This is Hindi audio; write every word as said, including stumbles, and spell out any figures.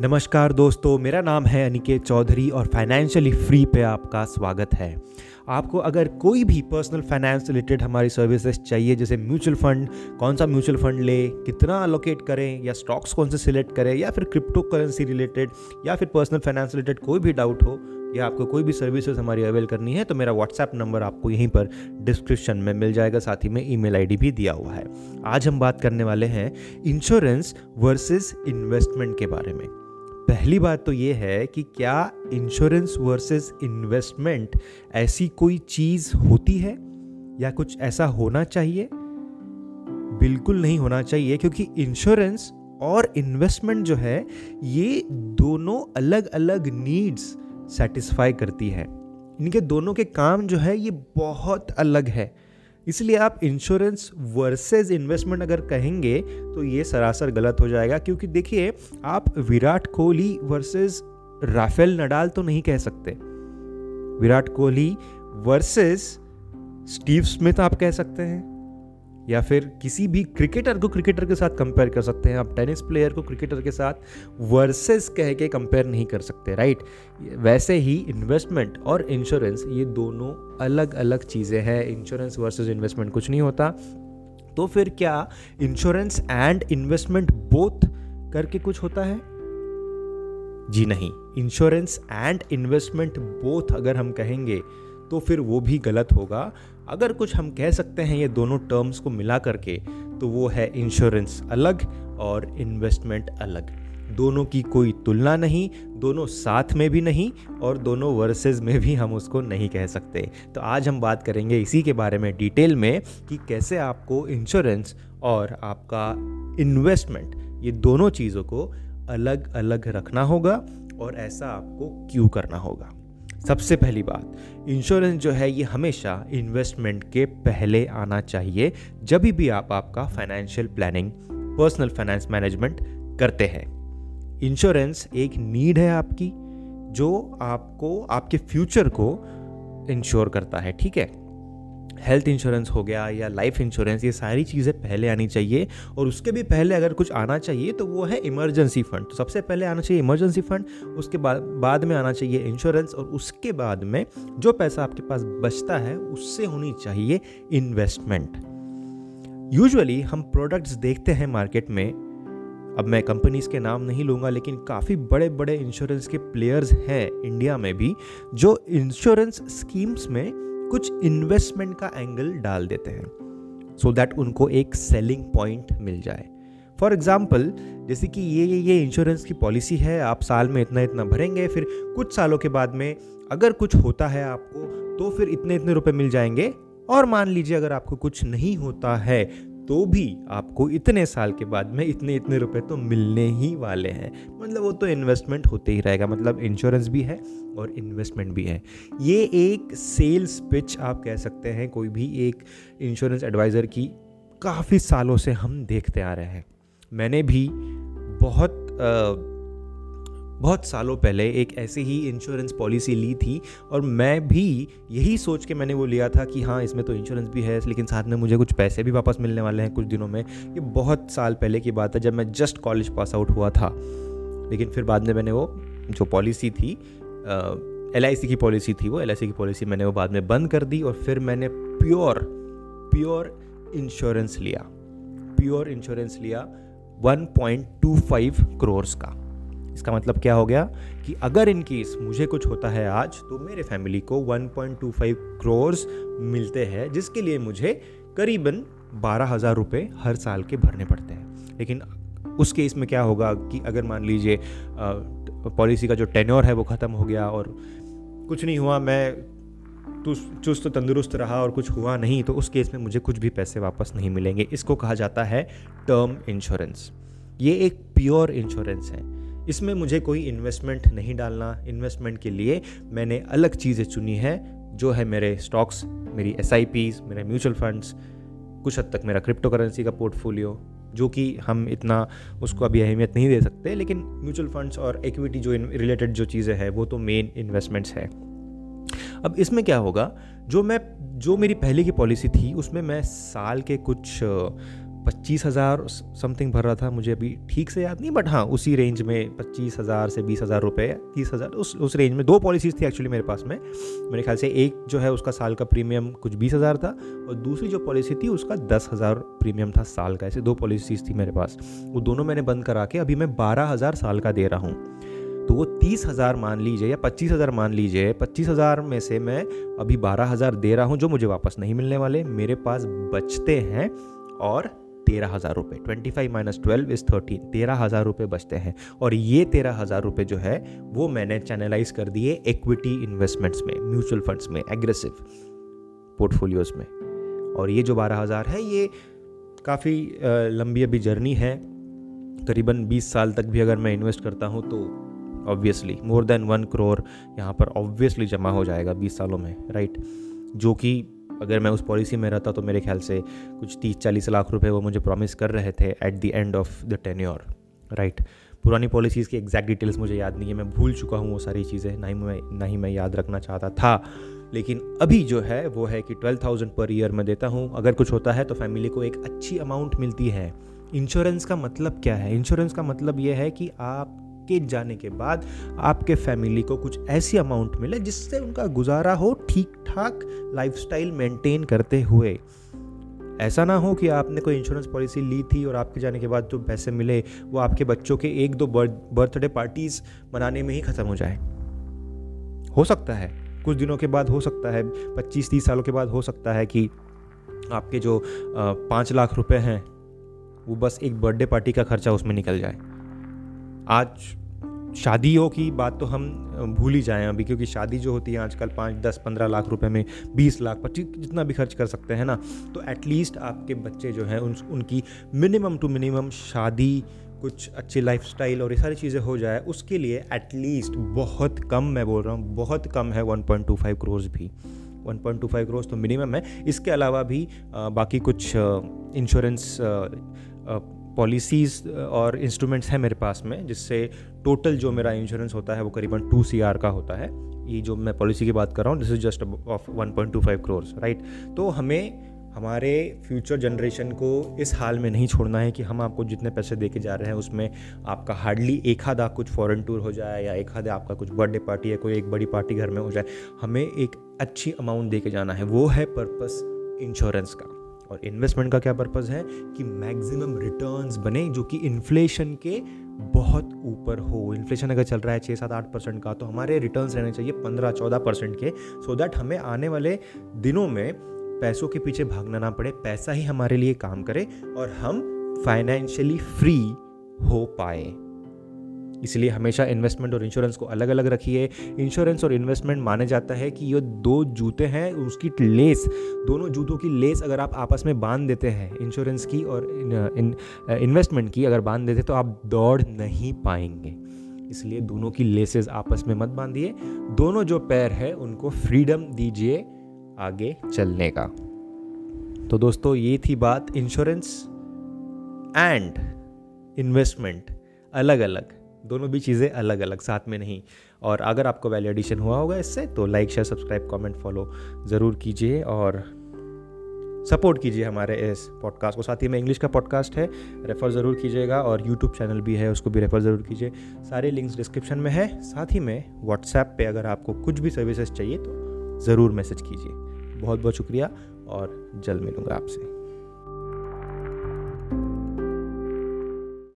नमस्कार दोस्तों, मेरा नाम है अनिकेत चौधरी और फाइनेंशियली फ्री पे आपका स्वागत है। आपको अगर कोई भी पर्सनल फाइनेंस रिलेटेड हमारी सर्विसेज चाहिए, जैसे म्यूचुअल फंड, कौन सा म्यूचुअल फंड ले, कितना अलोकेट करें, या स्टॉक्स कौन से सिलेक्ट करें, या फिर क्रिप्टो करेंसी रिलेटेड या फिर पर्सनल फाइनेंस रिलेटेड कोई भी डाउट हो, या आपको कोई भी सर्विसेज हमारी अवेल करनी है, तो मेरा व्हाट्सएप नंबर आपको यहीं पर डिस्क्रिप्शन में मिल जाएगा। साथ ही में ईमेल आईडी भी दिया हुआ है। आज हम बात करने वाले हैं इंश्योरेंस वर्सेस इन्वेस्टमेंट के बारे में। पहली बात तो ये है कि क्या इंश्योरेंस वर्सेस इन्वेस्टमेंट ऐसी कोई चीज़ होती है या कुछ ऐसा होना चाहिए? बिल्कुल नहीं होना चाहिए, क्योंकि इंश्योरेंस और इन्वेस्टमेंट जो है ये दोनों अलग अलग नीड्स सेटिस्फाई करती है। इनके दोनों के काम जो है ये बहुत अलग है, इसलिए आप इंश्योरेंस वर्सेस इन्वेस्टमेंट अगर कहेंगे तो ये सरासर गलत हो जाएगा। क्योंकि देखिए, आप Virat Kohli versus Rafael Nadal तो नहीं कह सकते, Virat Kohli versus Steve Smith आप कह सकते हैं, या फिर किसी भी क्रिकेटर को क्रिकेटर के साथ कंपेयर कर सकते हैं। आप टेनिस प्लेयर को क्रिकेटर के साथ वर्सेस कह के कंपेयर नहीं कर सकते, राइट। वैसे ही इन्वेस्टमेंट और इंश्योरेंस ये दोनों अलग अलग चीज़ें हैं। इंश्योरेंस वर्सेस इन्वेस्टमेंट कुछ नहीं होता। तो फिर क्या इंश्योरेंस एंड इन्वेस्टमेंट बोथ करके कुछ होता है? जी नहीं, इंश्योरेंस एंड इन्वेस्टमेंट बोथ अगर हम कहेंगे तो फिर वो भी गलत होगा। अगर कुछ हम कह सकते हैं ये दोनों टर्म्स को मिला करके, तो वो है इंश्योरेंस अलग और इन्वेस्टमेंट अलग। दोनों की कोई तुलना नहीं, दोनों साथ में भी नहीं, और दोनों वर्सेस में भी हम उसको नहीं कह सकते। तो आज हम बात करेंगे इसी के बारे में डिटेल में कि कैसे आपको इंश्योरेंस और आपका इन्वेस्टमेंट ये दोनों चीज़ों को अलग अलग रखना होगा और ऐसा आपको क्यों करना होगा। सबसे पहली बात, इंश्योरेंस जो है ये हमेशा इन्वेस्टमेंट के पहले आना चाहिए जब भी आप आपका financial planning, personal finance management करते हैं। इंश्योरेंस एक नीड है आपकी, जो आपको आपके फ्यूचर को इंश्योर करता है, ठीक है। हेल्थ इंश्योरेंस हो गया या लाइफ इंश्योरेंस, ये सारी चीज़ें पहले आनी चाहिए। और उसके भी पहले अगर कुछ आना चाहिए तो वो है इमरजेंसी फंड। तो सबसे पहले आना चाहिए इमरजेंसी फंड, उसके बाद बाद में आना चाहिए इंश्योरेंस, और उसके बाद में जो पैसा आपके पास बचता है उससे होनी चाहिए इन्वेस्टमेंट। यूजुअली हम प्रोडक्ट्स देखते हैं मार्केट में, अब मैं कंपनीज़ के नाम नहीं लूँगा, लेकिन काफ़ी बड़े बड़े इंश्योरेंस के प्लेयर्स हैं इंडिया में भी, जो इंश्योरेंस स्कीम्स में कुछ इन्वेस्टमेंट का एंगल डाल देते हैं, सो दैट उनको एक सेलिंग पॉइंट मिल जाए। फॉर एग्जाम्पल, जैसे कि ये ये ये इंश्योरेंस की पॉलिसी है, आप साल में इतना इतना भरेंगे, फिर कुछ सालों के बाद में अगर कुछ होता है आपको तो फिर इतने इतने रुपए मिल जाएंगे, और मान लीजिए अगर आपको कुछ नहीं होता है तो भी आपको इतने साल के बाद में इतने इतने रुपए तो मिलने ही वाले हैं। मतलब वो तो इन्वेस्टमेंट होते ही रहेगा। मतलब इंश्योरेंस भी है और इन्वेस्टमेंट भी है। ये एक सेल्स पिच आप कह सकते हैं, कोई भी एक इंश्योरेंस एडवाइज़र की काफ़ी सालों से हम देखते आ रहे हैं। मैंने भी बहुत आ, बहुत सालों पहले एक ऐसी ही इंश्योरेंस पॉलिसी ली थी, और मैं भी यही सोच के मैंने वो लिया था कि हाँ, इसमें तो इंश्योरेंस भी है लेकिन साथ में मुझे कुछ पैसे भी वापस मिलने वाले हैं कुछ दिनों में। ये बहुत साल पहले की बात है, जब मैं जस्ट कॉलेज पास आउट हुआ था। लेकिन फिर बाद में मैंने वो जो पॉलिसी थी, एल आई सी की पॉलिसी थी, वो एल आई सी की पॉलिसी मैंने वो बाद में बंद कर दी, और फिर मैंने प्योर प्योर इंश्योरेंस लिया प्योर इंश्योरेंस लिया one point two five crore का। इसका मतलब क्या हो गया कि अगर इन केस मुझे कुछ होता है आज, तो मेरे फैमिली को one point two five crore मिलते हैं, जिसके लिए मुझे करीबन बारह हज़ार रुपये हर साल के भरने पड़ते हैं। लेकिन उस केस में क्या होगा कि अगर मान लीजिए पॉलिसी का जो टेन्योर है वो ख़त्म हो गया और कुछ नहीं हुआ, मैं चुस्त तंदुरुस्त रहा और कुछ हुआ नहीं, तो उस केस में मुझे कुछ भी पैसे वापस नहीं मिलेंगे। इसको कहा जाता है टर्म इंश्योरेंस। ये एक प्योर इंश्योरेंस है, इसमें मुझे कोई इन्वेस्टमेंट नहीं डालना। इन्वेस्टमेंट के लिए मैंने अलग चीज़ें चुनी है, जो है मेरे स्टॉक्स, मेरी एस आई पीज़, मेरे म्यूचुअल फंड्स, कुछ हद तक मेरा क्रिप्टो करेंसी का पोर्टफोलियो, जो कि हम इतना उसको अभी अहमियत नहीं दे सकते, लेकिन म्यूचुअल फंड्स और इक्विटी जो रिलेटेड जो चीज़ें हैं वो तो मेन इन्वेस्टमेंट्स है। अब इसमें क्या होगा, जो मैं जो मेरी पहले की पॉलिसी थी उसमें मैं साल के कुछ पच्चीस हज़ार समथिंग भर रहा था, मुझे अभी ठीक से याद नहीं, बट हाँ उसी रेंज में पच्चीस हज़ार से बीस हज़ार रुपये, तीस हज़ार उस उस रेंज में। दो पॉलिसीज़ थी एक्चुअली मेरे पास में, मेरे ख्याल से एक जो है उसका साल का प्रीमियम कुछ बीस हज़ार था और दूसरी जो पॉलिसी थी उसका दस हज़ार प्रीमियम था साल का। ऐसे दो पॉलिसीज़ थी मेरे पास, वो दोनों मैंने बंद करा के अभी मैं बारह हज़ार साल का दे रहा हूँ। तो वो तीस हज़ार मान लीजिए या पच्चीस हज़ार मान लीजिए, पच्चीस हज़ार में से मैं अभी बारह हज़ार दे रहा हूँ जो मुझे वापस नहीं मिलने वाले। मेरे पास बचते हैं और तेरह हज़ार रुपये, twenty five minus twelve is thirteen, तेरह हज़ार रुपये बचते हैं। और ये तेरह हज़ार रुपये जो है वो मैंने चैनलाइज कर दिए इक्विटी इन्वेस्टमेंट्स में, म्यूचुअल फंड्स में, एग्रेसिव पोर्टफोलियोज़ में। और ये जो बारह हज़ार है ये काफ़ी लंबी अभी जर्नी है, करीबन बीस साल तक भी अगर मैं इन्वेस्ट करता हूँ तो obviously more than one crore यहाँ पर ऑब्वियसली जमा हो जाएगा बीस सालों में, राइट। जो कि अगर मैं उस पॉलिसी में रहता तो मेरे ख्याल से कुछ तीस चालीस लाख रुपए वो मुझे प्रॉमिस कर रहे थे at the end of the tenure, right. पुरानी पॉलिसीज़ की एग्जैक्ट डिटेल्स मुझे याद नहीं है, मैं भूल चुका हूँ वो सारी चीज़ें, ना ही मैं ना ही मैं याद रखना चाहता था। लेकिन अभी जो है वो है कि ट्वेल्व थाउजेंड पर ईयर मैं देता हूँ। अगर कुछ होता है तो फैमिली को एक अच्छी अमाउंट मिलती है। इंश्योरेंस का मतलब क्या है? इंश्योरेंस का मतलब ये है कि आप के जाने के बाद आपके फैमिली को कुछ ऐसी अमाउंट मिले जिससे उनका गुजारा हो ठीक ठाक लाइफस्टाइल मेंटेन करते हुए। ऐसा ना हो कि आपने कोई इंश्योरेंस पॉलिसी ली थी और आपके जाने के बाद जो पैसे मिले वो आपके बच्चों के एक दो बर्थडे पार्टीज मनाने में ही ख़त्म हो जाए। हो सकता है कुछ दिनों के बाद, हो सकता है पच्चीस तीस सालों के बाद, हो सकता है कि आपके जो पाँच लाख रुपये हैं वो बस एक बर्थडे पार्टी का खर्चा उसमें निकल जाए। आज शादियों की बात तो हम भूल ही जाएं अभी, क्योंकि शादी जो होती है आजकल पाँच दस पंद्रह लाख रुपए में, बीस लाख पच्चीस जितना भी खर्च कर सकते हैं ना। तो एटलीस्ट आपके बच्चे जो हैं उन उनकी मिनिमम टू मिनिमम शादी, कुछ अच्छी लाइफस्टाइल और ये सारी चीज़ें हो जाए, उसके लिए एटलीस्ट बहुत कम, मैं बोल रहा हूँ बहुत कम है one point two five crore भी, one point two five crore तो मिनिमम है। इसके अलावा भी आ, बाकी कुछ इंश्योरेंस पॉलिसीज़ और इंस्ट्रूमेंट्स हैं मेरे पास में, जिससे टोटल जो मेरा इंश्योरेंस होता है वो करीबन टू सी आर का होता है। ये जो मैं पॉलिसी की बात कर रहा हूँ this is just of one point two five crore, right. तो हमें हमारे फ्यूचर जनरेशन को इस हाल में नहीं छोड़ना है कि हम आपको जितने पैसे दे के जा रहे हैं उसमें आपका हार्डली एक आधा कुछ फॉरेन टूर हो जाए या एक आधा आपका कुछ बर्थडे पार्टी या कोई एक बड़ी पार्टी घर में हो जाए। हमें एक अच्छी अमाउंट दे के जाना है, वो है पर्पस इंश्योरेंस का। और इन्वेस्टमेंट का क्या पर्पस है कि मैक्सिमम रिटर्न्स बने जो कि इन्फ्लेशन के बहुत ऊपर हो। इन्फ्लेशन अगर चल रहा है छः सात आठ परसेंट का, तो हमारे रिटर्न्स रहने चाहिए पंद्रह चौदह परसेंट के, सो दैट हमें आने वाले दिनों में पैसों के पीछे भागना ना पड़े, पैसा ही हमारे लिए काम करे और हम फाइनेंशियली फ्री हो पाए। इसलिए हमेशा इन्वेस्टमेंट और इंश्योरेंस को अलग अलग रखिए। इंश्योरेंस और इन्वेस्टमेंट माने जाता है कि ये दो जूते हैं, उसकी लेस, दोनों जूतों की लेस अगर आप आपस में बांध देते हैं, इंश्योरेंस की और इन्वेस्टमेंट की अगर बांध देते तो आप दौड़ नहीं पाएंगे। इसलिए दोनों की लेसेस आपस में मत बांधिए, दोनों जो पैर है उनको फ्रीडम दीजिए आगे चलने का। तो दोस्तों ये थी बात इंश्योरेंस एंड इन्वेस्टमेंट, अलग अलग, दोनों भी चीज़ें अलग अलग, साथ में नहीं। और अगर आपको वैल्यू एडिशन हुआ होगा इससे तो like share subscribe comment follow ज़रूर कीजिए और सपोर्ट कीजिए हमारे इस पॉडकास्ट को। साथ ही में इंग्लिश का पॉडकास्ट है, रेफ़र ज़रूर कीजिएगा, और यूट्यूब चैनल भी है, उसको भी रेफ़र ज़रूर कीजिए। सारे लिंक्स डिस्क्रिप्शन में है। साथ ही में व्हाट्सएप पे अगर आपको कुछ भी सर्विसेज चाहिए तो ज़रूर मैसेज कीजिए। बहुत बहुत शुक्रिया और जल्द मिलूँगा आपसे।